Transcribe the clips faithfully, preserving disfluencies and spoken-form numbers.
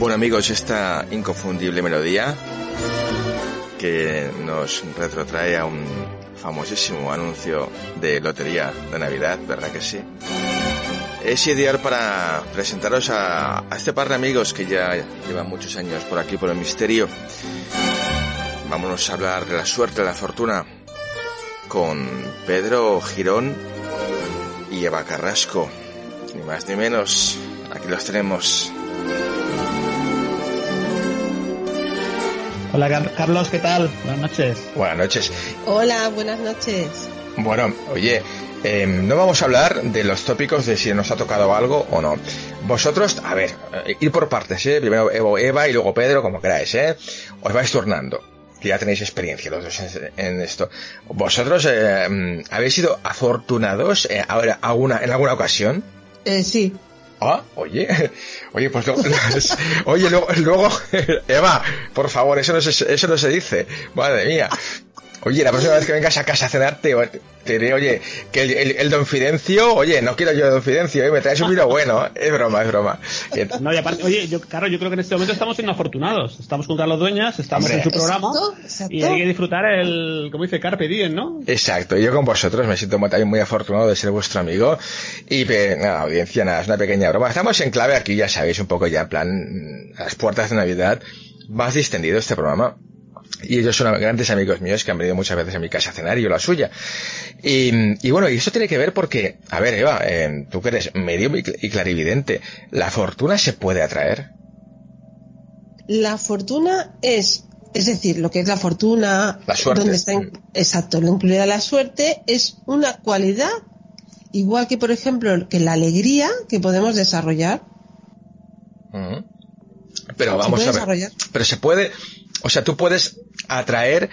Bueno, amigos, esta inconfundible melodía que nos retrotrae a un famosísimo anuncio de Lotería de Navidad, ¿verdad que sí? Es ideal para presentaros a, a este par de amigos que ya llevan muchos años por aquí, por el misterio. Vámonos a hablar de la suerte, de la fortuna, con Pedro Girón y Eva Carrasco. Ni más ni menos, aquí los tenemos. Hola, Carlos, ¿qué tal? Buenas noches. Buenas noches. Hola, buenas noches. Bueno, oye, eh, no vamos a hablar de los tópicos de si nos ha tocado algo o no. Vosotros, a ver, eh, ir por partes, ¿eh? Primero Eva y luego Pedro, como queráis, ¿eh? Os vais turnando, que ya tenéis experiencia los dos en, en esto. ¿Vosotros eh, habéis sido afortunados eh, ahora, alguna, en alguna ocasión? Eh, sí. Ah, oye, oye, pues luego, oye, luego, luego, Eva, por favor, eso no se, eso no se dice, madre mía. Oye, la próxima vez que vengas a casa a cenar te, te diré, oye, que el, el, el don Fidencio, oye, no quiero yo el don Fidencio, ¿eh? Me traes un vino bueno, es broma, es broma. No, y aparte, oye, yo, claro, yo creo que en este momento estamos siendo afortunados, estamos con Carlos Dueñas, estamos Hombre, en su programa, exacto, exacto. Y hay que disfrutar el, como dice, Carpe Diem, ¿no? Exacto, yo con vosotros me siento también muy afortunado de ser vuestro amigo, y nada, audiencia, nada, es una pequeña broma. Estamos en clave aquí, ya sabéis, un poco ya, en plan, a las puertas de Navidad, más distendido este programa. Y ellos son grandes amigos míos que han venido muchas veces a mi casa a cenar y yo la suya. Y, y bueno, y eso tiene que ver porque, a ver, Eva, eh, tú que eres medium y clarividente, ¿la fortuna se puede atraer? La fortuna es, es decir, lo que es la fortuna, la suerte. Donde está, exacto, lo incluida la suerte, es una cualidad, igual que, por ejemplo, que la alegría que podemos desarrollar. Uh-huh. Pero vamos a ver, pero se puede... O sea, tú puedes atraer,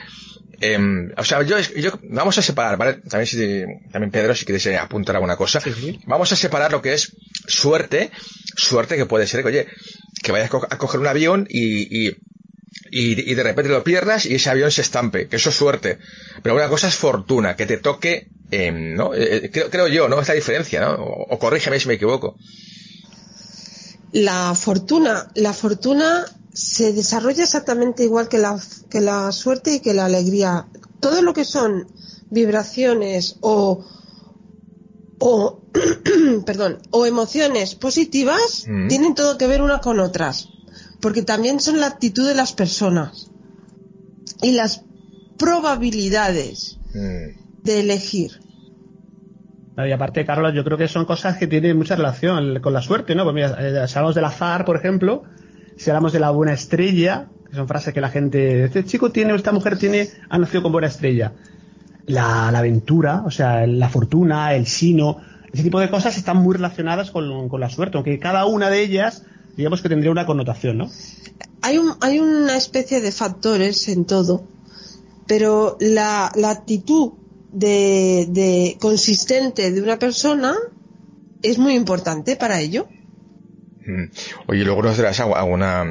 eh, o sea, yo, yo, vamos a separar, ¿vale? También si, también Pedro, si quieres apuntar alguna cosa. Sí, sí. Vamos a separar lo que es suerte, suerte que puede ser que, oye, que vayas a coger un avión y, y, y, y de repente lo pierdas y ese avión se estampe, que eso es suerte. Pero una cosa es fortuna, que te toque, eh, ¿no? Eh, creo, creo yo, ¿no? Esta diferencia, ¿no? O, o corrígeme si me equivoco. La fortuna, la fortuna, se desarrolla exactamente igual que la, que la suerte y que la alegría. Todo lo que son vibraciones o, o perdón, o emociones positivas, mm, tienen todo que ver unas con otras, porque también son la actitud de las personas y las probabilidades mm. de elegir. Y aparte, Carlos, yo creo que son cosas que tienen mucha relación con la suerte, ¿no? Pues mira, si hablamos del azar, por ejemplo, si hablamos de la buena estrella, que son frases que la gente, este chico tiene, esta mujer tiene, ha nacido con buena estrella. La, la aventura, o sea, la fortuna, el sino, ese tipo de cosas están muy relacionadas con, con la suerte, aunque cada una de ellas, digamos que tendría una connotación, ¿no? Hay un, hay una especie de factores en todo, pero la, la actitud de, de consistente de una persona es muy importante para ello. Oye, luego nos darás alguna,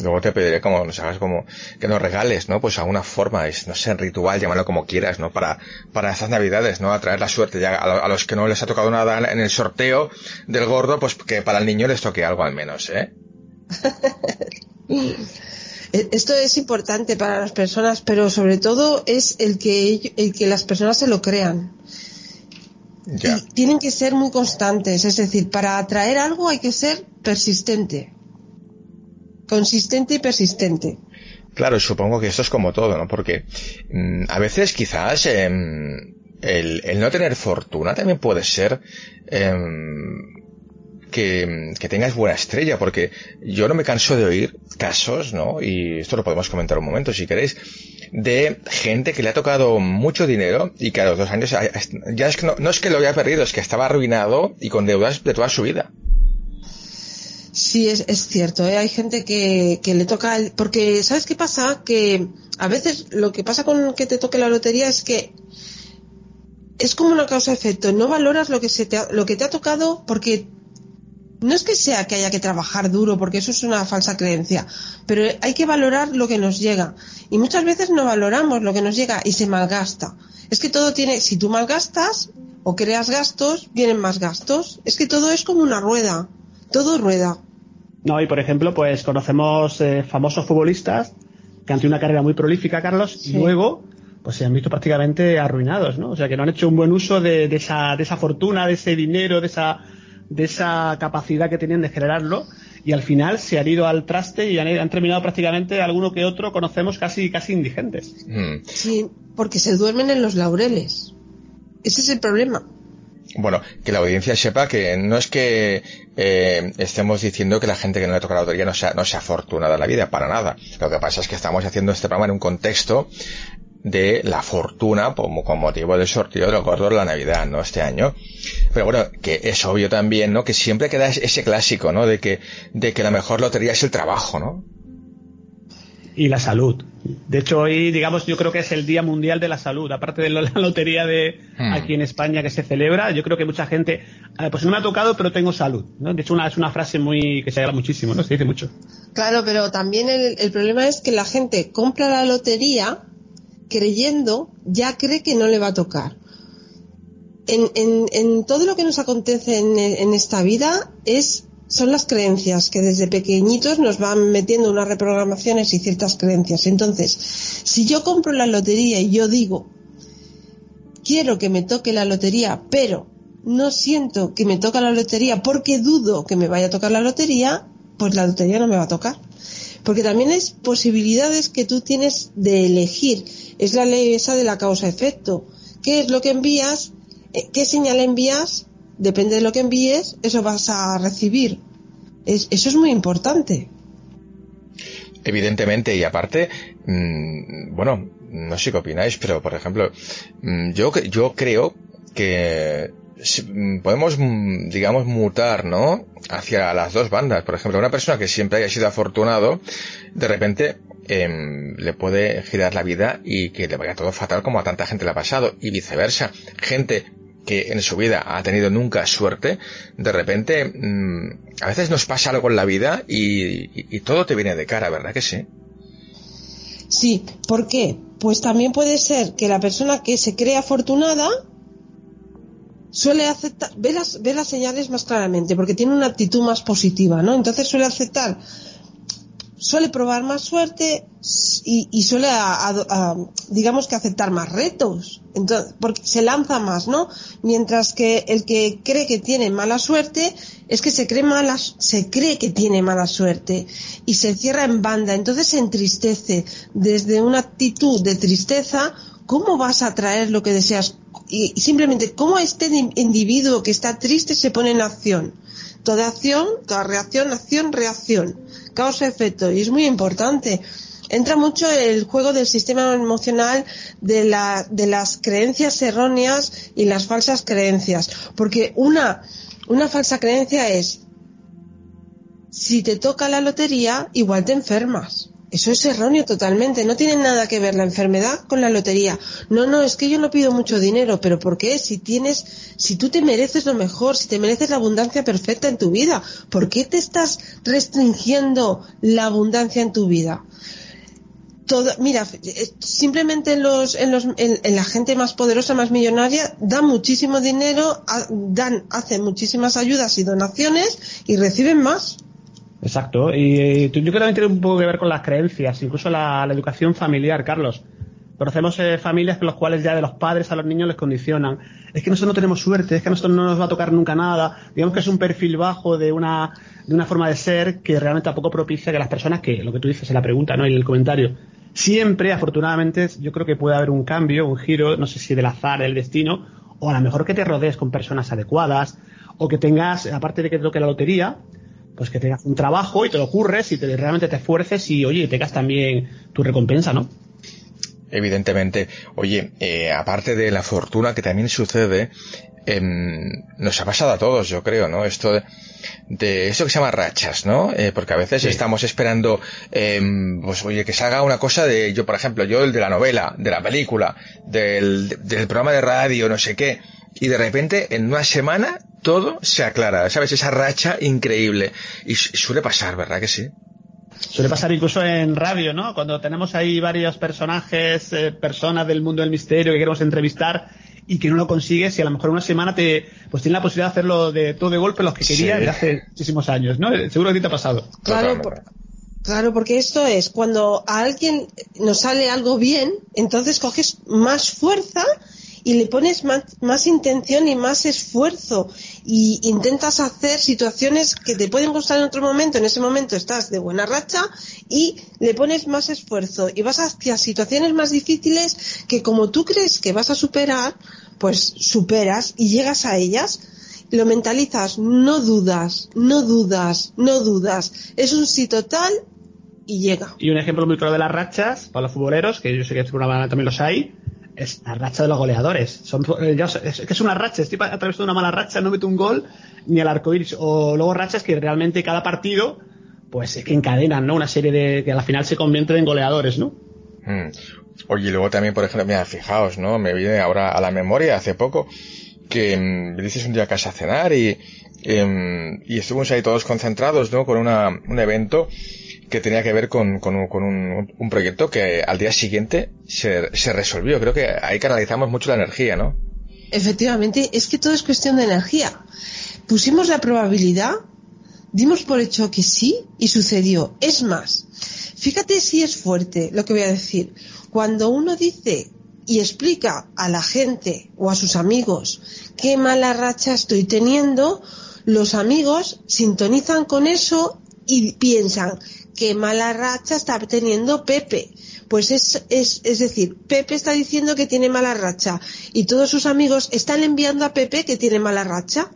luego te pediré como nos hagas como que nos regales, ¿no? Pues alguna forma, es, no sé, ritual, llámalo como quieras, ¿no? Para para estas Navidades, ¿no? Atraer la suerte ya a, a los que no les ha tocado nada en el sorteo del gordo, pues que para el niño les toque algo al menos, ¿eh? Esto es importante para las personas, pero sobre todo es el que el que las personas se lo crean. Ya. Y tienen que ser muy constantes, es decir, para atraer algo hay que ser persistente, consistente y persistente. Claro, supongo que esto es como todo, ¿no? Porque mmm, a veces quizás eh, el, el no tener fortuna también puede ser eh, que, que tengas buena estrella, porque yo no me canso de oír casos, ¿no? Y esto lo podemos comentar un momento si queréis, de gente que le ha tocado mucho dinero y que a los dos años ya es que no, no es que lo haya perdido, es que estaba arruinado y con deudas de toda su vida. Sí, es, es cierto, ¿eh? Hay gente que, que le toca... El, porque, ¿sabes qué pasa? Que a veces lo que pasa con que te toque la lotería es que es como una causa-efecto. No valoras lo que, se te ha, lo que te ha tocado, porque no es que sea que haya que trabajar duro, porque eso es una falsa creencia, pero hay que valorar lo que nos llega. Y muchas veces no valoramos lo que nos llega y se malgasta. Es que todo tiene... Si tú malgastas o creas gastos, vienen más gastos. Es que todo es como una rueda. Todo rueda. No, y por ejemplo, pues conocemos eh, famosos futbolistas que han tenido una carrera muy prolífica, Carlos, sí. Y luego pues se han visto prácticamente arruinados, ¿no? O sea, que no han hecho un buen uso de, de, esa, de esa fortuna, de ese dinero, de esa, de esa capacidad que tenían de generarlo, y al final se han ido al traste y han, han terminado prácticamente alguno que otro, conocemos, casi, casi indigentes. Mm. Sí, porque se duermen en los laureles. Ese es el problema. Bueno, que la audiencia sepa que no es que eh, estemos diciendo que la gente que no le toca la lotería no sea, no sea afortunada en la vida, para nada. Lo que pasa es que estamos haciendo este programa en un contexto de la fortuna como con motivo del sorteo de los gordos de la Navidad, ¿no? Este año. Pero bueno, que es obvio también, ¿no? Que siempre queda ese clásico, ¿no? De que, de que la mejor lotería es el trabajo, ¿no? Y la salud. De hecho, hoy, digamos, yo creo que es el Día Mundial de la Salud. Aparte de la lotería de aquí en España que se celebra, yo creo que mucha gente... Pues no me ha tocado, pero tengo salud, ¿no? De hecho, una, es una frase muy que se habla muchísimo, ¿no? Se dice mucho. Claro, pero también el, el problema es que la gente compra la lotería creyendo, ya cree que no le va a tocar. En, en, en todo lo que nos acontece en, en esta vida es... son las creencias que desde pequeñitos nos van metiendo unas reprogramaciones y ciertas creencias. Entonces, si yo compro la lotería y yo digo, quiero que me toque la lotería, pero no siento que me toca la lotería porque dudo que me vaya a tocar la lotería, pues la lotería no me va a tocar. Porque también es posibilidades que tú tienes de elegir. Es la ley esa de la causa-efecto. ¿Qué es lo que envías? ¿Qué señal envías? Depende de lo que envíes, eso vas a recibir. Es, eso es muy importante. Evidentemente, y aparte, mmm, bueno, no sé qué opináis, pero por ejemplo, mmm, yo, yo creo que podemos, digamos, mutar, ¿no? Hacia las dos bandas. Por ejemplo, una persona que siempre haya sido afortunado, de repente eh, le puede girar la vida y que le vaya todo fatal, como a tanta gente le ha pasado, y viceversa. Gente que en su vida ha tenido nunca suerte, de repente, a veces nos pasa algo en la vida y, y, y todo te viene de cara, ¿verdad que sí? Sí, ¿por qué? Pues también puede ser que la persona que se cree afortunada suele aceptar, ve las, ve las señales más claramente, porque tiene una actitud más positiva, ¿no? Entonces suele aceptar, suele probar más suerte y, y suele, a, a, a, digamos que aceptar más retos. Entonces, porque se lanza más, ¿no? Mientras que el que cree que tiene mala suerte es que se cree mala, se cree que tiene mala suerte y se cierra en banda. Entonces se entristece desde una actitud de tristeza. ¿Cómo vas a atraer lo que deseas? Y, y simplemente, ¿cómo este individuo que está triste se pone en acción? Toda acción, toda reacción, acción, reacción. Causa-efecto. Y es muy importante. Entra mucho el juego del sistema emocional, de la, de las creencias erróneas y las falsas creencias. Porque una, una falsa creencia es, si te toca la lotería, igual te enfermas. Eso es erróneo totalmente. No tiene nada que ver la enfermedad con la lotería. No, no, es que yo no pido mucho dinero. ¿Pero por qué? Si tienes, si tú te mereces lo mejor, si te mereces la abundancia perfecta en tu vida, ¿por qué te estás restringiendo la abundancia en tu vida? Todo, mira, simplemente en los, en los, en, en la gente más poderosa, más millonaria, dan muchísimo dinero, dan, hacen muchísimas ayudas y donaciones y reciben más. Exacto, y, y yo creo que también tiene un poco que ver con las creencias, incluso la, la educación familiar, Carlos. Conocemos eh, familias en las cuales ya de los padres a los niños les condicionan. Es que nosotros no tenemos suerte, es que a nosotros no nos va a tocar nunca nada. Digamos que es un perfil bajo de una de una forma de ser que realmente tampoco propicia que las personas, que lo que tú dices en la pregunta, ¿no? Y en el comentario, siempre, afortunadamente, yo creo que puede haber un cambio, un giro, no sé si del azar, del destino, o a lo mejor que te rodees con personas adecuadas, o que tengas, aparte de que te toque la lotería, pues que tengas un trabajo y te lo curres y te, realmente te esfuerces y, oye, tengas también tu recompensa, ¿no? Evidentemente. Oye, eh, aparte de la fortuna que también sucede, eh, nos ha pasado a todos, yo creo, ¿no? Esto de, de eso que se llama rachas, ¿no? Eh, porque a veces sí. Estamos esperando, eh, pues oye, que salga una cosa de, yo por ejemplo, yo el de la novela, de la película, del, del programa de radio, no sé qué, y de repente en una semana todo se aclara, ¿sabes? Esa racha increíble. Y suele pasar, ¿verdad que sí? Suele pasar incluso en radio, ¿no? Cuando tenemos ahí varios personajes, eh, personas del mundo del misterio que queremos entrevistar y que no lo consigues, y a lo mejor en una semana te pues tienes la posibilidad de hacerlo de todo de golpe los que querías desde hace muchísimos años, ¿no? Seguro que a ti te ha pasado. Claro, por, claro, porque esto es cuando a alguien nos sale algo bien, entonces coges más fuerza y le pones más, más intención y más esfuerzo y intentas hacer situaciones que te pueden gustar en otro momento, en ese momento estás de buena racha y le pones más esfuerzo y vas hacia situaciones más difíciles que como tú crees que vas a superar, pues superas y llegas a ellas, lo mentalizas, no dudas, no dudas, no dudas, es un sí total y llega. Y un ejemplo muy claro de las rachas para los futboleros, que yo sé que en este programa también los hay, es la racha de los goleadores. Son, ya, es que es una racha, estoy atravesando una mala racha, no meto un gol ni al arcoíris, o luego rachas que realmente cada partido pues es que encadenan, ¿no? Una serie de que al final se convierten en goleadores, ¿no? Mm. Oye, luego también, por ejemplo, mira, fijaos, ¿no? Me viene ahora a la memoria hace poco que me dices un día a casa a cenar y, eh, y estuvimos ahí todos concentrados, ¿no? Con una, un evento que tenía que ver con, con, un, con un, un proyecto que al día siguiente se, se resolvió. Creo que ahí canalizamos mucho la energía, ¿no? Efectivamente, es que todo es cuestión de energía. Pusimos la probabilidad, dimos por hecho que sí y sucedió. Es más, fíjate si es fuerte lo que voy a decir. Cuando uno dice y explica a la gente o a sus amigos qué mala racha estoy teniendo, los amigos sintonizan con eso y piensan, qué mala racha está teniendo Pepe. Pues es, es, es decir, Pepe está diciendo que tiene mala racha y todos sus amigos están enviando a Pepe que tiene mala racha.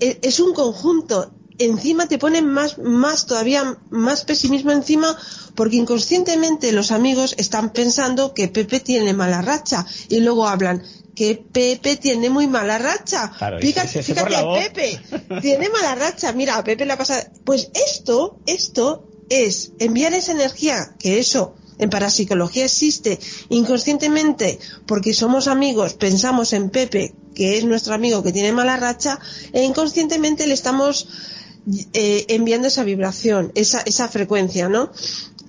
Es un conjunto. Encima te ponen más, más todavía más pesimismo encima porque inconscientemente los amigos están pensando que Pepe tiene mala racha y luego hablan que Pepe tiene muy mala racha. Claro, fíjate, fíjate a Pepe, tiene mala racha. Mira, a Pepe la pasa. Pues esto, esto es enviar esa energía, que eso en parapsicología existe inconscientemente, porque somos amigos, pensamos en Pepe, que es nuestro amigo que tiene mala racha, e inconscientemente le estamos eh, enviando esa vibración, esa, esa frecuencia, ¿no?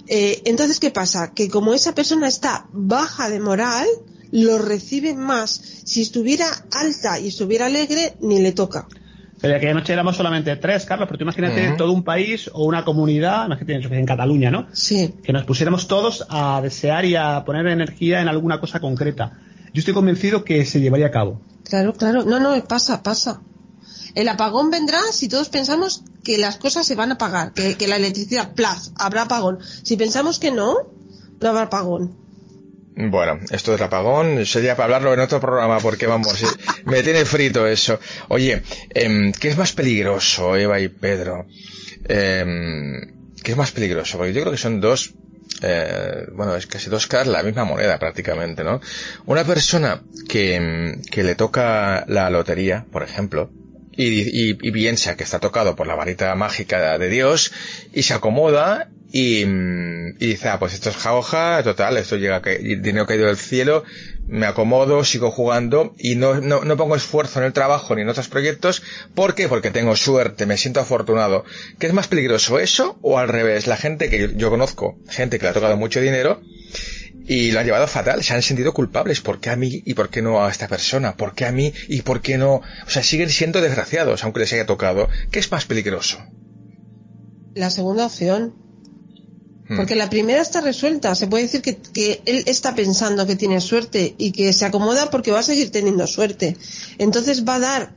Eh, entonces, ¿qué pasa? Que como esa persona está baja de moral, lo recibe más. Si estuviera alta y estuviera alegre, ni le toca. Pero aquella noche éramos solamente tres, Carlos, pero tú imagínate uh-huh. todo un país o una comunidad, imagínate en Cataluña, ¿no? Sí. Que nos pusiéramos todos a desear y a poner energía en alguna cosa concreta. Yo estoy convencido que se llevaría a cabo. Claro, claro. No, no, pasa, pasa. El apagón vendrá si todos pensamos que las cosas se van a apagar, que, que la electricidad, plaz, habrá apagón. Si pensamos que no, no habrá apagón. Bueno, esto del apagón sería para hablarlo en otro programa porque, vamos, me tiene frito eso. Oye, eh, ¿qué es más peligroso, Eva y Pedro? Eh, ¿Qué es más peligroso? Porque yo creo que son dos, eh, bueno, es casi dos caras, la misma moneda prácticamente, ¿no? Una persona que, que le toca la lotería, por ejemplo, y, y, y piensa que está tocado por la varita mágica de Dios y se acomoda. Y, y dice, ah, pues esto es jaoja, total, esto llega, que dinero caído del cielo, me acomodo, sigo jugando y no, no, no pongo esfuerzo en el trabajo ni en otros proyectos. ¿Por qué? Porque tengo suerte, me siento afortunado. ¿Qué es más peligroso, eso o al revés? La gente que yo, yo conozco, gente que le ha tocado mucho dinero y lo han llevado fatal, se han sentido culpables. ¿Por qué a mí y por qué no a esta persona? ¿Por qué a mí y por qué no? O sea, siguen siendo desgraciados, aunque les haya tocado. ¿Qué es más peligroso? La segunda opción. Porque la primera está resuelta. Se puede decir que, que él está pensando que tiene suerte y que se acomoda porque va a seguir teniendo suerte. Entonces va a dar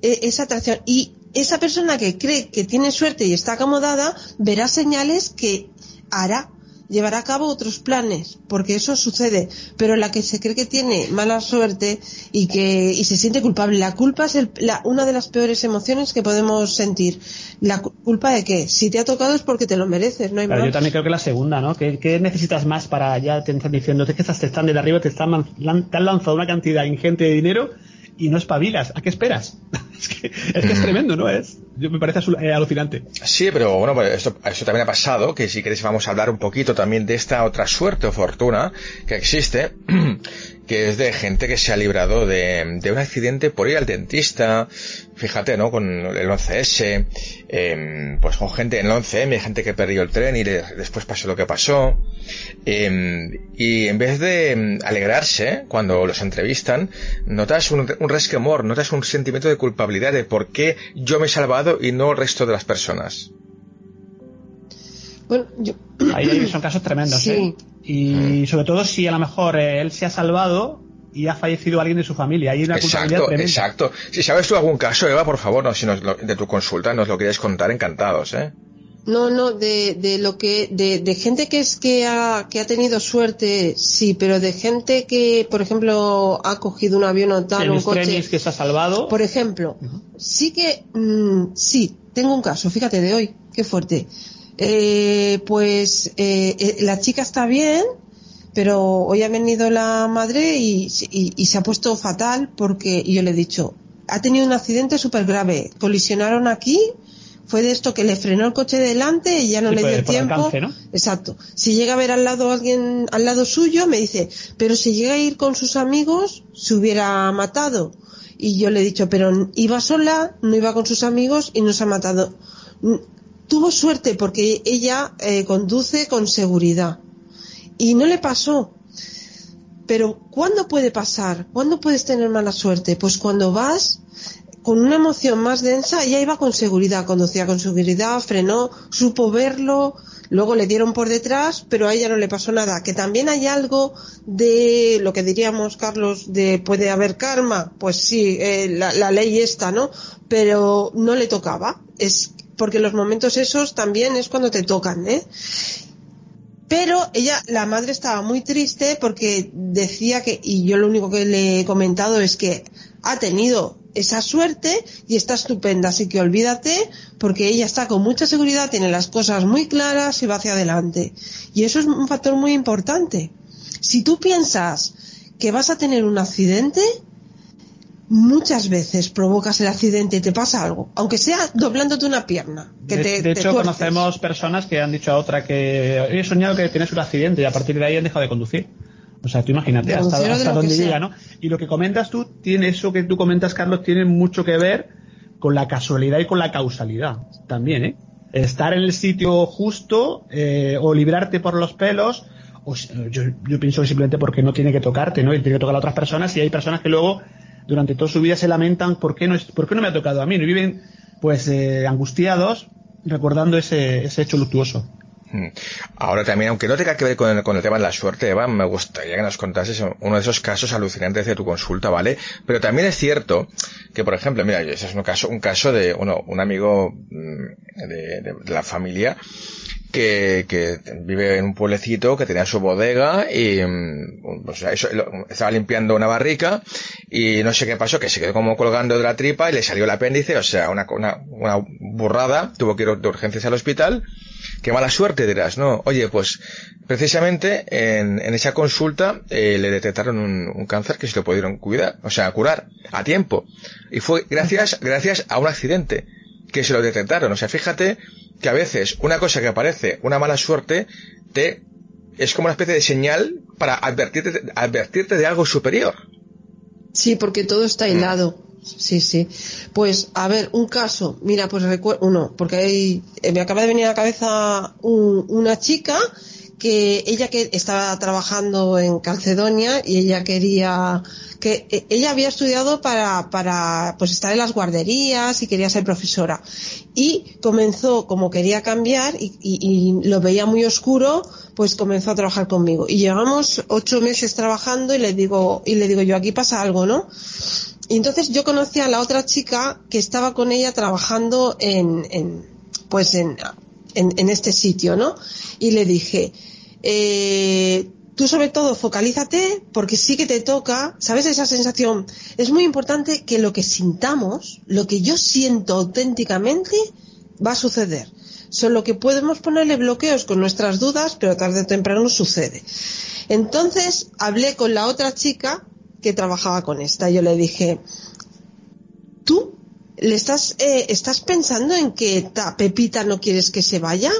eh, esa atracción. Y esa persona que cree que tiene suerte y está acomodada verá señales que hará llevará a cabo otros planes, porque eso sucede, pero la que se cree que tiene mala suerte y que y se siente culpable, la culpa es el, la, una de las peores emociones que podemos sentir. ¿La culpa de qué? Si te ha tocado es porque te lo mereces, no hay claro, más. Yo también creo que la segunda, ¿no? ¿Qué, qué necesitas más para ya te están diciendo? Es que te están de arriba, te, están, te han lanzado una cantidad ingente de dinero y no espabilas. ¿A qué esperas? Es que, es que es tremendo, ¿no? Es, me parece alucinante. Sí, pero bueno, esto, esto también ha pasado, que si queréis vamos a hablar un poquito también de esta otra suerte o fortuna que existe, que es de gente que se ha librado de, de un accidente por ir al dentista, fíjate, ¿no? Con el once ese, eh, pues con gente en el once eme, gente que perdió el tren y le, después pasó lo que pasó, eh, y en vez de alegrarse cuando los entrevistan, notas un, un resquemor, notas un sentimiento de culpabilidad de por qué yo me he salvado y no el resto de las personas. Bueno, yo... Ahí son casos tremendos, sí. ¿eh? Y sobre todo si a lo mejor él se ha salvado y ha fallecido alguien de su familia. Hay una culpabilidad tremenda. Exacto, exacto. Si sabes tú algún caso, Eva, por favor, no, si nos, lo, de tu consulta nos lo quieres contar, encantados, ¿eh? No, no, de, de lo que, de, de gente que es que ha, que ha tenido suerte, sí, pero de gente que, por ejemplo, ha cogido un avión o tal, un coche, que se ha salvado. Por ejemplo, uh-huh. sí que, mmm, sí, tengo un caso, fíjate, de hoy, qué fuerte. Eh, pues, eh, eh, la chica está bien, pero hoy ha venido la madre y, y, y se ha puesto fatal porque, y yo le he dicho, ha tenido un accidente súper grave, colisionaron aquí. Fue de esto que le frenó el coche de delante y ya no sí, le dio tiempo. Alcance, ¿no? Exacto. Si llega a ver al lado alguien, al lado suyo, me dice, pero si llega a ir con sus amigos, se hubiera matado. Y yo le he dicho, pero iba sola, no iba con sus amigos y no se ha matado. Tuvo suerte porque ella eh, conduce con seguridad. Y no le pasó. Pero ¿cuándo puede pasar? ¿Cuándo puedes tener mala suerte? Pues cuando vas con una emoción más densa, ella iba con seguridad, conducía con seguridad, frenó, supo verlo, luego le dieron por detrás, pero a ella no le pasó nada. Que también hay algo de lo que diríamos, Carlos, de puede haber karma, pues sí, eh, la, la ley está, ¿no? Pero no le tocaba, es porque los momentos esos también es cuando te tocan, ¿eh? Pero ella, la madre estaba muy triste porque decía que, y yo lo único que le he comentado es que ha tenido esa suerte y está estupenda, así que olvídate porque ella está con mucha seguridad, tiene las cosas muy claras y va hacia adelante, y eso es un factor muy importante. Si tú piensas que vas a tener un accidente, muchas veces provocas el accidente y te pasa algo, aunque sea doblándote una pierna que de, te, de hecho te conocemos personas que han dicho a otra que he soñado que tienes un accidente y a partir de ahí han dejado de conducir. O sea, tú imagínate hasta, hasta dónde llega, ¿no? Y lo que comentas tú, tiene eso que tú comentas, Carlos, tiene mucho que ver con la casualidad y con la causalidad también, ¿eh? Estar en el sitio justo, eh, o librarte por los pelos, o yo, yo pienso que simplemente porque no tiene que tocarte, ¿no? Y tiene que tocar a otras personas, y hay personas que luego durante toda su vida se lamentan, ¿por qué no, por qué no me ha tocado a mí? Y viven, pues, eh, angustiados, recordando ese, ese hecho luctuoso. Ahora también, aunque no tenga que ver con el, con el tema de la suerte, Eva, me gustaría que nos contases uno de esos casos alucinantes de tu consulta, ¿vale? Pero también es cierto que, por ejemplo, mira, ese es un caso, un caso de uno, un amigo de, de, de la familia que, que vive en un pueblecito que tenía su bodega y, o sea, eso, estaba limpiando una barrica y no sé qué pasó, que se quedó como colgando de la tripa y le salió el apéndice, o sea, una, una, una burrada, tuvo que ir de urgencias al hospital. Qué mala suerte, dirás, ¿no? Oye, pues precisamente en, en esa consulta eh, le detectaron un, un cáncer que se lo pudieron cuidar, o sea, curar a tiempo. Y fue gracias gracias a un accidente que se lo detectaron. O sea, fíjate que a veces una cosa que parece una mala suerte te es como una especie de señal para advertirte advertirte de algo superior. Sí, porque todo está hilado. Mm. Sí, sí. Pues, a ver, un caso. Mira, pues recuerdo uno, porque hay, me acaba de venir a la cabeza un, una chica que ella que estaba trabajando en Calcedonia y ella quería que ella había estudiado para para pues estar en las guarderías y quería ser profesora y comenzó como quería cambiar y, y, y lo veía muy oscuro, pues comenzó a trabajar conmigo y llevamos ocho meses trabajando y le digo y le digo yo aquí pasa algo, ¿no? Y entonces yo conocí a la otra chica que estaba con ella trabajando en, en pues en, en, en este sitio, ¿no? Y le dije, eh, tú sobre todo focalízate, porque sí que te toca, ¿sabes? Esa sensación. Es muy importante que lo que sintamos, lo que yo siento auténticamente, va a suceder. Solo que podemos ponerle bloqueos con nuestras dudas, pero tarde o temprano sucede. Entonces hablé con la otra chica que trabajaba con esta. Yo le dije, ¿tú le estás, eh, estás pensando en que ta Pepita no quieres que se vaya?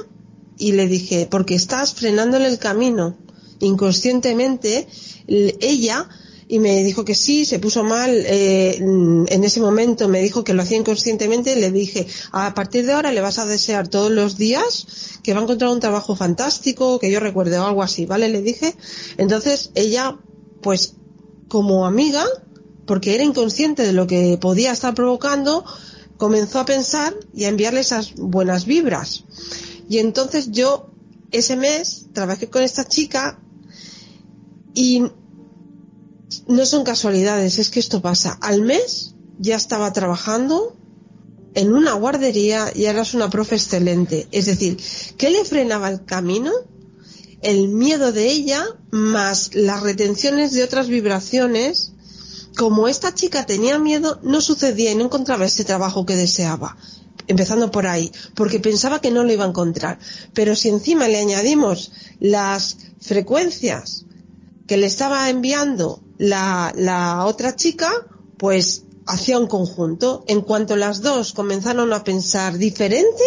Y le dije, porque estás frenándole el camino. Inconscientemente, ella... Y me dijo que sí, se puso mal eh, en ese momento, me dijo que lo hacía inconscientemente. Le dije, a partir de ahora le vas a desear todos los días que va a encontrar un trabajo fantástico, que yo recuerde, o algo así, ¿vale? Le dije. Entonces ella, pues como amiga, porque era inconsciente de lo que podía estar provocando, comenzó a pensar y a enviarle esas buenas vibras. Y entonces yo ese mes trabajé con esta chica y... no son casualidades, es que esto pasa. Al mes ya estaba trabajando en una guardería y ahora es una profe excelente. Es decir, ¿qué le frenaba el camino? El miedo de ella más las retenciones de otras vibraciones. Como esta chica tenía miedo, no sucedía y no encontraba ese trabajo que deseaba. Empezando por ahí, porque pensaba que no lo iba a encontrar. Pero si encima le añadimos las frecuencias que le estaba enviando La, la otra chica, pues hacía un conjunto. En cuanto las dos comenzaron a pensar diferente,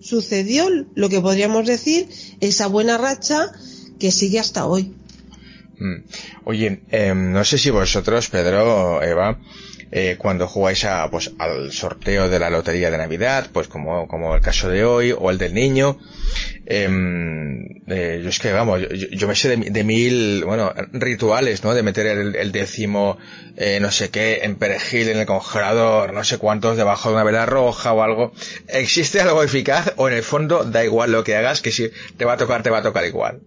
sucedió lo que podríamos decir esa buena racha que sigue hasta hoy. Oye, eh, no sé si vosotros, Pedro, Eva, eh, cuando jugáis a, pues, al sorteo de la Lotería de Navidad, pues como, como el caso de hoy o el del niño... Eh, eh, yo es que vamos, yo, yo me sé de, de mil, bueno, rituales, ¿no? De meter el, el décimo, eh, no sé qué, en perejil, en el congelador, no sé cuántos, debajo de una vela roja o algo. ¿Existe algo eficaz o en el fondo da igual lo que hagas, que si te va a tocar, te va a tocar igual?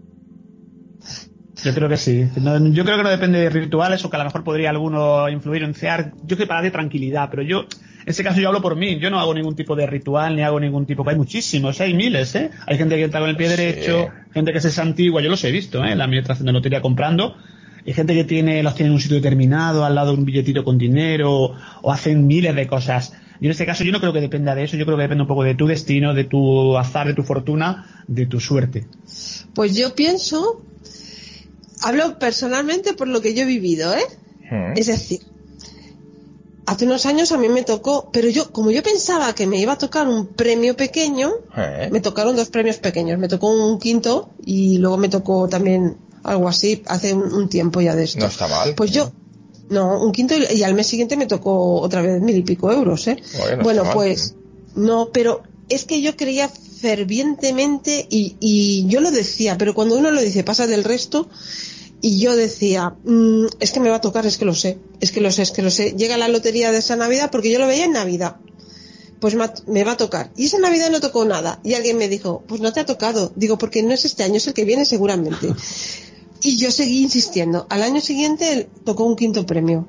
Yo creo que sí. No, yo creo que no depende de rituales, o que a lo mejor podría alguno influenciar. Yo que para de tranquilidad, pero yo... en este caso yo hablo por mí, yo no hago ningún tipo de ritual, ni hago ningún tipo, hay muchísimos, hay miles, ¿eh? Hay gente que está con el pie derecho, sí. Gente que se santigua, yo los he visto, ¿eh? En la administración de lotería comprando, y gente que tiene los tiene en un sitio determinado, al lado de un billetito con dinero, o hacen miles de cosas. Y en este caso yo no creo que dependa de eso, yo creo que depende un poco de tu destino, de tu azar, de tu fortuna, de tu suerte. Pues yo pienso, hablo personalmente por lo que yo he vivido, ¿eh? ¿Mm? Es decir... hace unos años a mí me tocó, pero yo, como yo pensaba que me iba a tocar un premio pequeño, ¿eh? Me tocaron dos premios pequeños, me tocó un quinto y luego me tocó también algo así hace un, un tiempo ya de esto. No está mal. Pues yo, no, un quinto y, y al mes siguiente me tocó otra vez mil y pico euros, ¿eh? Oye, no bueno, pues, mal. No, pero es que yo creía fervientemente y, y yo lo decía, pero cuando uno lo dice pasa del resto... Y yo decía, mmm, es que me va a tocar, es que lo sé, es que lo sé, es que lo sé. Llega la lotería de esa Navidad, porque yo lo veía en Navidad. Pues me va a tocar. Y esa Navidad no tocó nada. Y alguien me dijo, pues no te ha tocado. Digo, porque no es este año, es el que viene seguramente. Y yo seguí insistiendo. Al año siguiente tocó un quinto premio.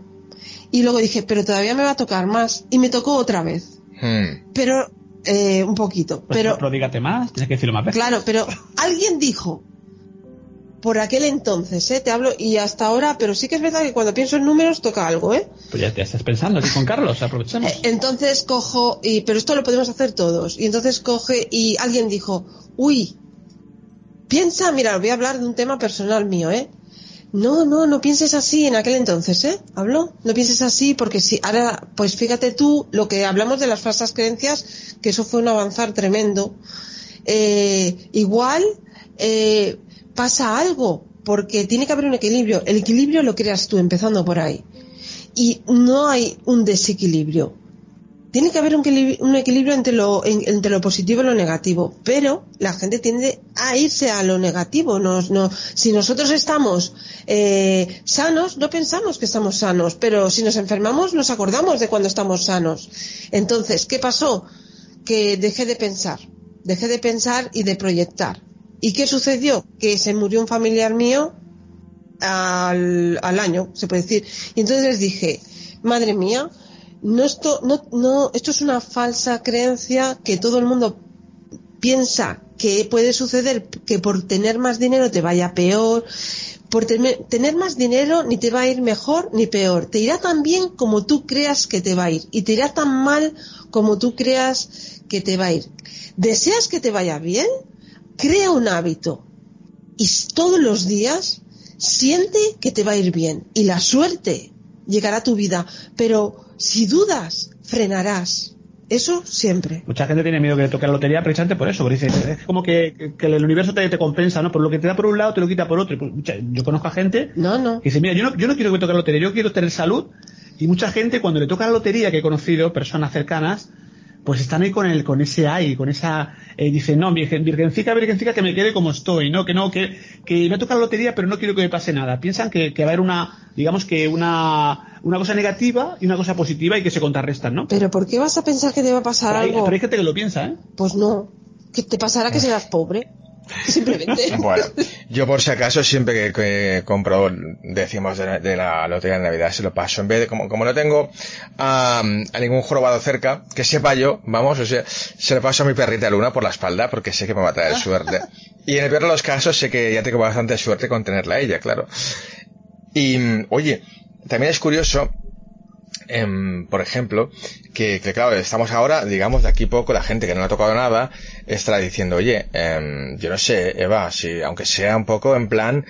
Y luego dije, pero todavía me va a tocar más. Y me tocó otra vez. Hmm. Pero, eh, un poquito. Pues pero, pero dígate más, tienes que decirlo más veces. Claro, pero alguien dijo... por aquel entonces, ¿eh? Te hablo y hasta ahora, pero sí que es verdad que cuando pienso en números toca algo, ¿eh? Pues ya te estás pensando aquí con Carlos, aprovechemos. Entonces cojo, y pero esto lo podemos hacer todos, y entonces coge y alguien dijo, uy, piensa, mira, voy a hablar de un tema personal mío, ¿eh? No, no, no pienses así en aquel entonces, ¿eh? Hablo, no pienses así porque si, ahora, pues fíjate tú, lo que hablamos de las falsas creencias, que eso fue un avanzar tremendo. Eh, igual, eh... pasa algo, porque tiene que haber un equilibrio. El equilibrio lo creas tú, empezando por ahí. Y no hay un desequilibrio. Tiene que haber un equilibrio, un equilibrio entre lo, entre lo positivo y lo negativo. Pero la gente tiende a irse a lo negativo. Nos, no, si nosotros estamos eh, sanos, no pensamos que estamos sanos. Pero si nos enfermamos, nos acordamos de cuando estamos sanos. Entonces, ¿qué pasó? Que dejé de pensar. Dejé de pensar y de proyectar. ¿Y qué sucedió? Que se murió un familiar mío al, al año, se puede decir. Y entonces les dije, madre mía, no esto, no, no, esto es una falsa creencia que todo el mundo piensa que puede suceder que por tener más dinero te vaya peor, por tener, tener más dinero ni te va a ir mejor ni peor, te irá tan bien como tú creas que te va a ir y te irá tan mal como tú creas que te va a ir. ¿Deseas que te vaya bien? Crea un hábito y todos los días siente que te va a ir bien y la suerte llegará a tu vida, pero si dudas, frenarás. Eso siempre. Mucha gente tiene miedo que le toque la lotería precisamente por eso, porque dice, es como que, que, que el universo te, te compensa, ¿no? Por lo que te da por un lado, te lo quita por otro. Pues, yo conozco a gente no, no. que dice, mira, yo no, yo no quiero que toque la lotería, yo quiero tener salud. Y mucha gente, cuando le toca la lotería, que he conocido personas cercanas, pues están ahí con el con ese ay, con esa... Eh, dicen, no, virgen, virgencica, virgencica, que me quede como estoy, ¿no? Que no, que, que me toca la lotería, pero no quiero que me pase nada. Piensan que, que va a haber una, digamos que una, una cosa negativa y una cosa positiva y que se contrarrestan, ¿no? Pero ¿por qué vas a pensar que te va a pasar pero hay, algo? Pero hay gente que lo piensa, ¿eh? Pues no, que te pasará que serás pobre. Simplemente. Bueno, yo por si acaso siempre que, que compro decimos de, de la lotería de Navidad se lo paso, en vez de como, como no tengo a, a ningún jorobado cerca que sepa yo, vamos, o sea, se lo paso a mi perrita Luna por la espalda porque sé que me va a traer suerte y en el peor de los casos sé que ya tengo bastante suerte con tenerla a ella, claro. Y oye, también es curioso, Em, por ejemplo, que, que claro, estamos ahora, digamos, de aquí poco, la gente que no le ha tocado nada estará diciendo, oye, em, yo no sé, Eva, si aunque sea un poco en plan,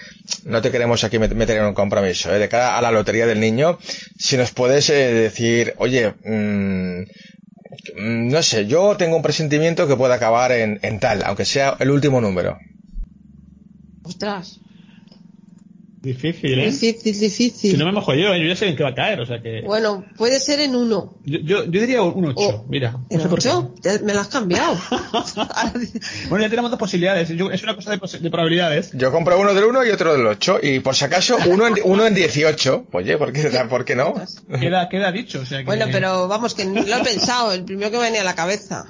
no te queremos aquí meter en un compromiso, ¿eh? De cara a la lotería del niño, si nos puedes eh, decir, oye, mmm, no sé, yo tengo un presentimiento que puede acabar en, en tal, aunque sea el último número. Ostras. Difícil, ¿eh? Difícil, difícil. Si no me mojo yo, ¿eh? Yo ya sé en qué va a caer, o sea que... Bueno, puede ser en uno. Yo, yo, yo diría un ocho, oh, mira. ¿En no sé ocho? Me lo has cambiado. Bueno, ya tenemos dos posibilidades. Yo, es una cosa de, de probabilidades. Yo compro uno del uno y otro del ocho. Y por si acaso, uno en, uno en dieciocho. Oye, ¿por qué, ¿por qué no? Queda, queda dicho, o sea que... Bueno, pero vamos, que lo he pensado. El primero que me venía a la cabeza.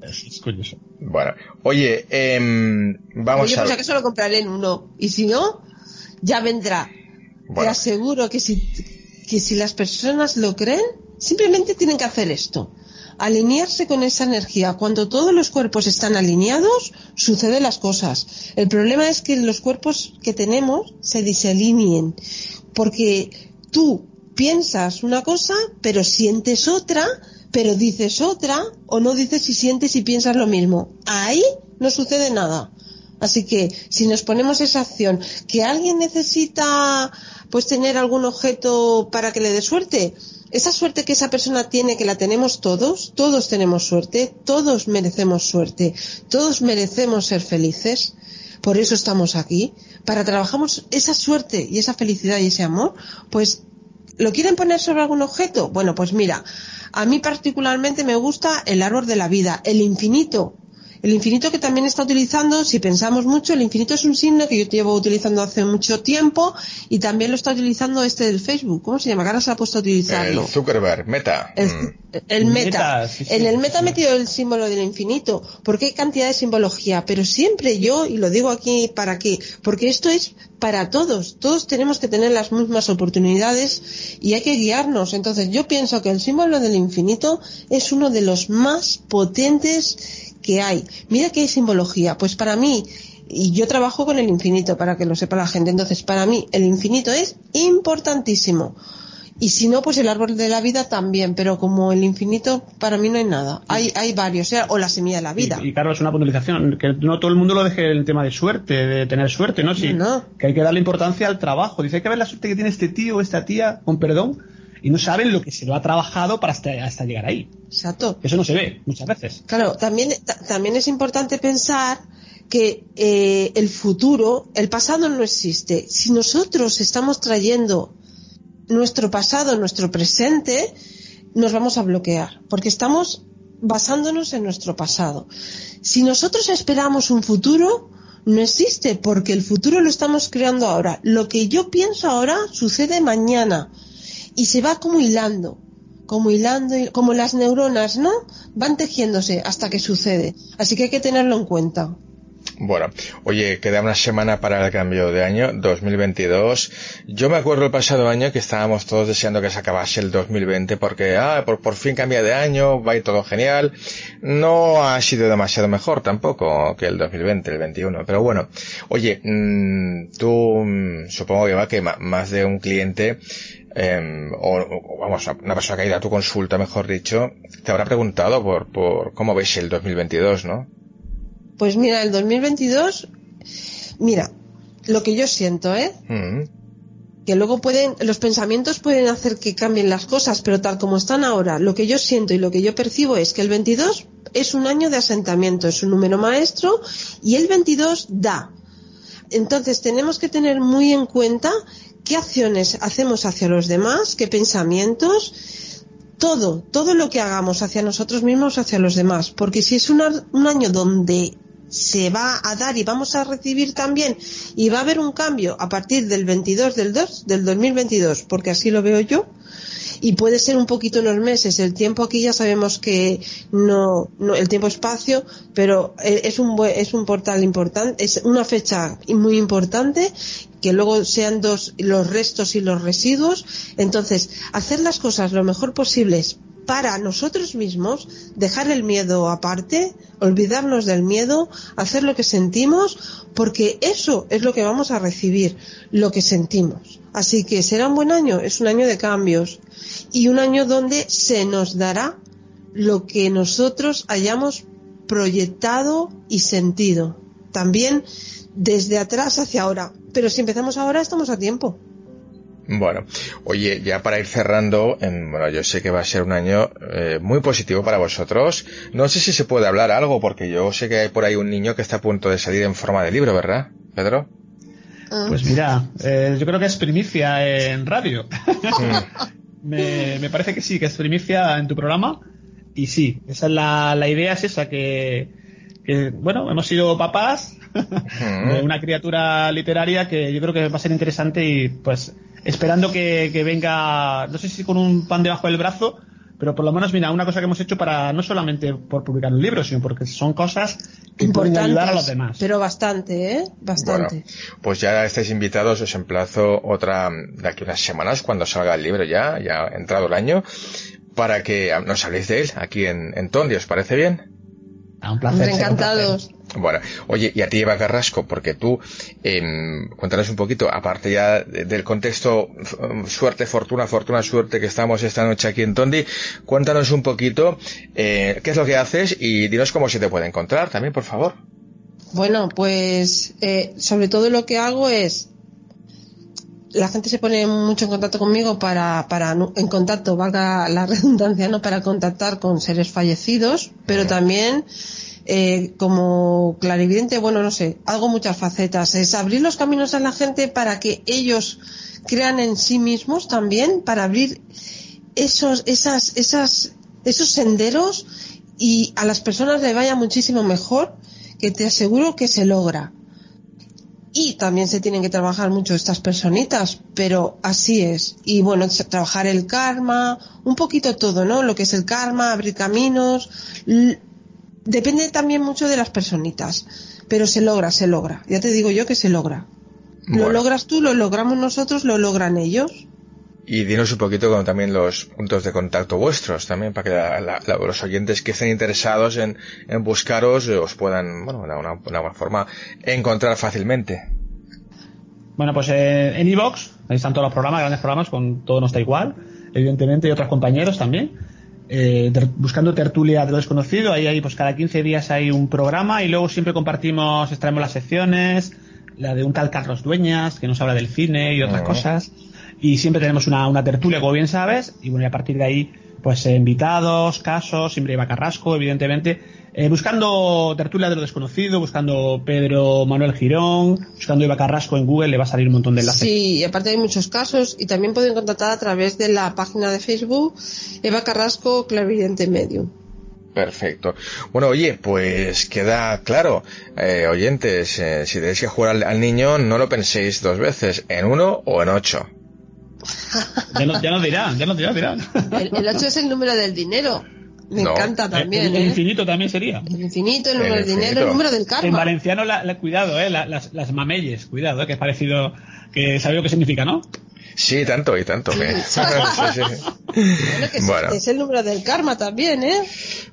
Es curioso. Bueno, oye, eh, vamos oye, a... Yo por si acaso lo compraré en uno. Y si no... Ya vendrá. Bueno. Te aseguro que si, que si las personas lo creen, simplemente tienen que hacer esto. Alinearse con esa energía. Cuando todos los cuerpos están alineados, suceden las cosas. El problema es que los cuerpos que tenemos se desalineen. Porque tú piensas una cosa, pero sientes otra, pero dices otra, o no dices y sientes y piensas lo mismo. Ahí no sucede nada. Así que, si nos ponemos esa acción, que alguien necesita pues tener algún objeto para que le dé suerte, esa suerte que esa persona tiene, que la tenemos todos, todos tenemos suerte, todos merecemos suerte, todos merecemos ser felices, por eso estamos aquí, para trabajar esa suerte y esa felicidad y ese amor, pues, ¿lo quieren poner sobre algún objeto? Bueno, pues mira, a mí particularmente me gusta el árbol de la vida, el infinito. El infinito que también está utilizando, si pensamos mucho, el infinito es un signo que yo llevo utilizando hace mucho tiempo y también lo está utilizando este del Facebook. ¿Cómo se llama? Ahora se ha puesto a utilizarlo. El Zuckerberg, Meta. El, el Meta. Meta sí, sí. En el Meta ha metido el símbolo del infinito, porque hay cantidad de simbología, pero siempre yo, y lo digo aquí, ¿para qué? Porque esto es para todos. Todos tenemos que tener las mismas oportunidades y hay que guiarnos. Entonces yo pienso que el símbolo del infinito es uno de los más potentes que hay. Mira que hay simbología. Pues para mí, y yo trabajo con el infinito para que lo sepa la gente, entonces para mí el infinito es importantísimo. Y si no, pues el árbol de la vida también, pero como el infinito para mí no hay nada. Hay hay varios, o la semilla de la vida. Y, y Carlos, una puntualización, que no todo el mundo lo deje el tema de suerte, de tener suerte, ¿no? Sí, no. Que hay que darle importancia al trabajo. Dice, hay que ver la suerte que tiene este tío o esta tía, con perdón, y no saben lo que se lo ha trabajado para hasta, hasta llegar ahí. Exacto. Eso no se ve muchas veces. Claro, también, t- también es importante pensar que eh, el futuro, el pasado no existe. Si nosotros estamos trayendo nuestro pasado, nuestro presente, nos vamos a bloquear, porque estamos basándonos en nuestro pasado. Si nosotros esperamos un futuro, no existe, porque el futuro lo estamos creando ahora. Lo que yo pienso ahora sucede mañana. Y se va como hilando, como hilando, como las neuronas, ¿no? Van tejiéndose hasta que sucede. Así que hay que tenerlo en cuenta. Bueno, oye, queda una semana para el cambio de año, dos mil veintidós. Yo me acuerdo el pasado año que estábamos todos deseando que se acabase el dos mil veinte porque, ah, por, por fin cambia de año, va y todo genial. No ha sido demasiado mejor tampoco que el dos mil veinte, el veintiuno. Pero bueno, oye, mmm, tú, mmm, supongo que va que más de un cliente, eh, o, o vamos, una persona que ha ido a tu consulta, mejor dicho, te habrá preguntado por, por cómo ves el dos mil veintidós, ¿no? Pues mira, el dos mil veintidós, mira, lo que yo siento, ¿eh? Mm. Que luego pueden, los pensamientos pueden hacer que cambien las cosas, pero tal como están ahora, lo que yo siento y lo que yo percibo es que el veintidós es un año de asentamiento, es un número maestro y el veintidós da. Entonces tenemos que tener muy en cuenta qué acciones hacemos hacia los demás, qué pensamientos. Todo, todo lo que hagamos hacia nosotros mismos, hacia los demás. Porque si es una, un año donde se va a dar y vamos a recibir también y va a haber un cambio a partir del veintidós del dos del dos mil veintidós, porque así lo veo yo, y puede ser un poquito unos meses. El tiempo aquí ya sabemos que no, no el tiempo-espacio, pero es un, buen, es un portal importante, es una fecha muy importante, que luego sean dos los restos y los residuos. Entonces, hacer las cosas lo mejor posibles para nosotros mismos, dejar el miedo aparte, olvidarnos del miedo, hacer lo que sentimos, porque eso es lo que vamos a recibir, lo que sentimos. Así que será un buen año, es un año de cambios y un año donde se nos dará lo que nosotros hayamos proyectado y sentido. También desde atrás hacia ahora, pero si empezamos ahora estamos a tiempo. Bueno, oye, ya para ir cerrando, en, bueno, yo sé que va a ser un año eh, muy positivo para vosotros. No sé si se puede hablar algo, porque yo sé que hay por ahí un niño que está a punto de salir en forma de libro, ¿verdad, Pedro? Ah. Pues mira, eh, yo creo que es primicia en radio. Mm. me, me parece que sí, que es primicia en tu programa. Y sí, esa es la, la idea es esa, que, que, bueno, hemos sido papás de una criatura literaria que yo creo que va a ser interesante y pues esperando que, que venga, no sé si con un pan debajo del brazo, pero por lo menos mira, una cosa que hemos hecho para no solamente por publicar un libro, sino porque son cosas que pueden ayudar a los demás. Pero bastante, ¿eh? Bastante. Bueno, pues ya estáis invitados, os emplazo otra de aquí unas semanas cuando salga el libro ya, ya ha entrado el año, para que nos habléis de él aquí en, en Tondi, ¿os parece bien? Ah, un placer. Encantados. Bueno, oye, y a ti, Eva Carrasco, porque tú, eh, cuéntanos un poquito, aparte ya del contexto suerte, fortuna, fortuna, suerte que estamos esta noche aquí en Tondi, cuéntanos un poquito eh, qué es lo que haces y dinos cómo se te puede encontrar también, por favor. Bueno, pues eh, sobre todo lo que hago es, la gente se pone mucho en contacto conmigo para, para en contacto, valga la redundancia, no, para contactar con seres fallecidos, pero también... Eh, como clarividente, bueno, no sé, hago muchas facetas. Es abrir los caminos a la gente para que ellos crean en sí mismos también, para abrir esos, esas, esas, esos senderos y a las personas les vaya muchísimo mejor, que te aseguro que se logra. Y también se tienen que trabajar mucho estas personitas, pero así es. Y bueno, trabajar el karma, un poquito todo, ¿no? Lo que es el karma, abrir caminos. Depende también mucho de las personitas, pero se logra, se logra. Ya te digo yo que se logra. Bueno. Lo logras tú, lo logramos nosotros, lo logran ellos. Y dinos un poquito con también los puntos de contacto vuestros, también para que la, la, la, los oyentes que estén interesados en, en buscaros os puedan, bueno, de una, una forma, encontrar fácilmente. Bueno, pues eh, en iVoox, ahí están todos los programas, grandes programas, con Todo no está igual, evidentemente, y otros compañeros también. Eh, ter, buscando Tertulia de lo desconocido, ahí, ahí pues cada quince días hay un programa y luego siempre compartimos, extraemos las secciones, la de un tal Carlos Dueñas que nos habla del cine y otras uh-huh. cosas, y siempre tenemos una, una tertulia, como bien sabes, y bueno, y a partir de ahí pues eh, invitados, casos, siempre Eva Carrasco, evidentemente, eh, buscando Tertulia de lo desconocido, buscando Pedro Manuel Girón, buscando Eva Carrasco en Google, le va a salir un montón de enlaces. Sí, y aparte hay muchos casos y también pueden contactar a través de la página de Facebook Eva Carrasco Clarividente Medium. Perfecto. Bueno, oye, pues queda claro, eh, oyentes, eh, si tenéis que jugar al, al niño, no lo penséis dos veces, en uno o en ocho. Ya nos no dirán, ya nos no dirán, dirán. El, el ocho es el número del dinero. Me no. encanta también. El, el infinito ¿eh? también sería. El infinito, el número del dinero, el número del karma. En valenciano, la, la, cuidado, eh, la, las, las mamelles, cuidado, eh, que es parecido, que sabéis lo que significa, ¿no? Sí, tanto y tanto. Que... sí, sí. Bueno, que bueno. Es el número del karma también, ¿eh?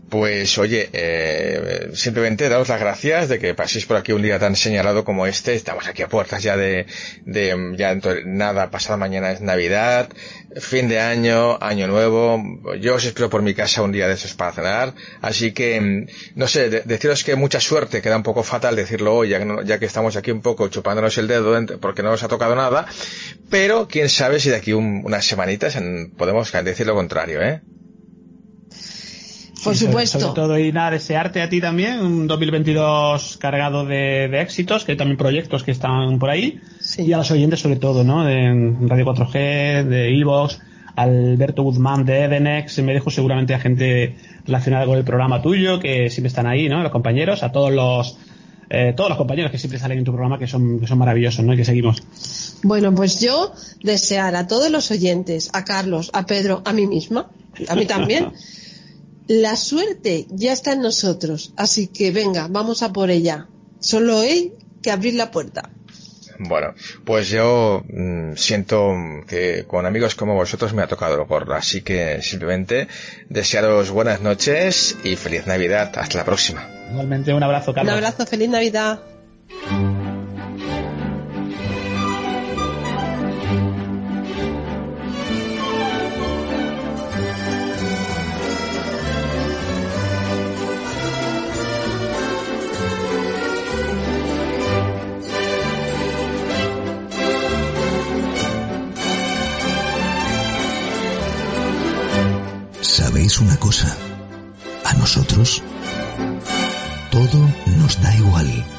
Pues oye, eh, simplemente daos las gracias de que paséis por aquí un día tan señalado como este. Estamos aquí a puertas ya de, de ya entonces, nada, pasado mañana es Navidad, fin de año, año nuevo. Yo os espero por mi casa un día de esos para cenar. Así que, no sé, de, deciros que mucha suerte, queda un poco fatal decirlo hoy, ya, ya que estamos aquí un poco chupándonos el dedo porque no nos ha tocado nada, pero quién sabe si de aquí un, unas semanitas en, podemos decir lo contrario, ¿eh? Por supuesto. Sobre todo, y nada, desearte a ti también un dos mil veintidós cargado de, de éxitos, que hay también proyectos que están por ahí, sí. Y a los oyentes sobre todo, ¿no? De Radio cuatro G, de iVoox, Alberto Guzmán de Edenex, me dejo seguramente a gente relacionada con el programa tuyo, que siempre están ahí, ¿no? Los compañeros, a todos los eh, todos los compañeros que siempre salen en tu programa, que son, que son maravillosos, ¿no? Y que seguimos. Bueno, pues yo desear a todos los oyentes, a Carlos, a Pedro, a mí misma, a mí también. La suerte ya está en nosotros, así que venga, vamos a por ella. Solo hay que abrir la puerta. Bueno, pues yo mmm, siento que con amigos como vosotros me ha tocado lo gordo, así que simplemente desearos buenas noches y feliz Navidad. Hasta la próxima. Igualmente, un abrazo, Carlos. Un abrazo, feliz Navidad. ¿Sabéis una cosa? A nosotros todo nos da igual.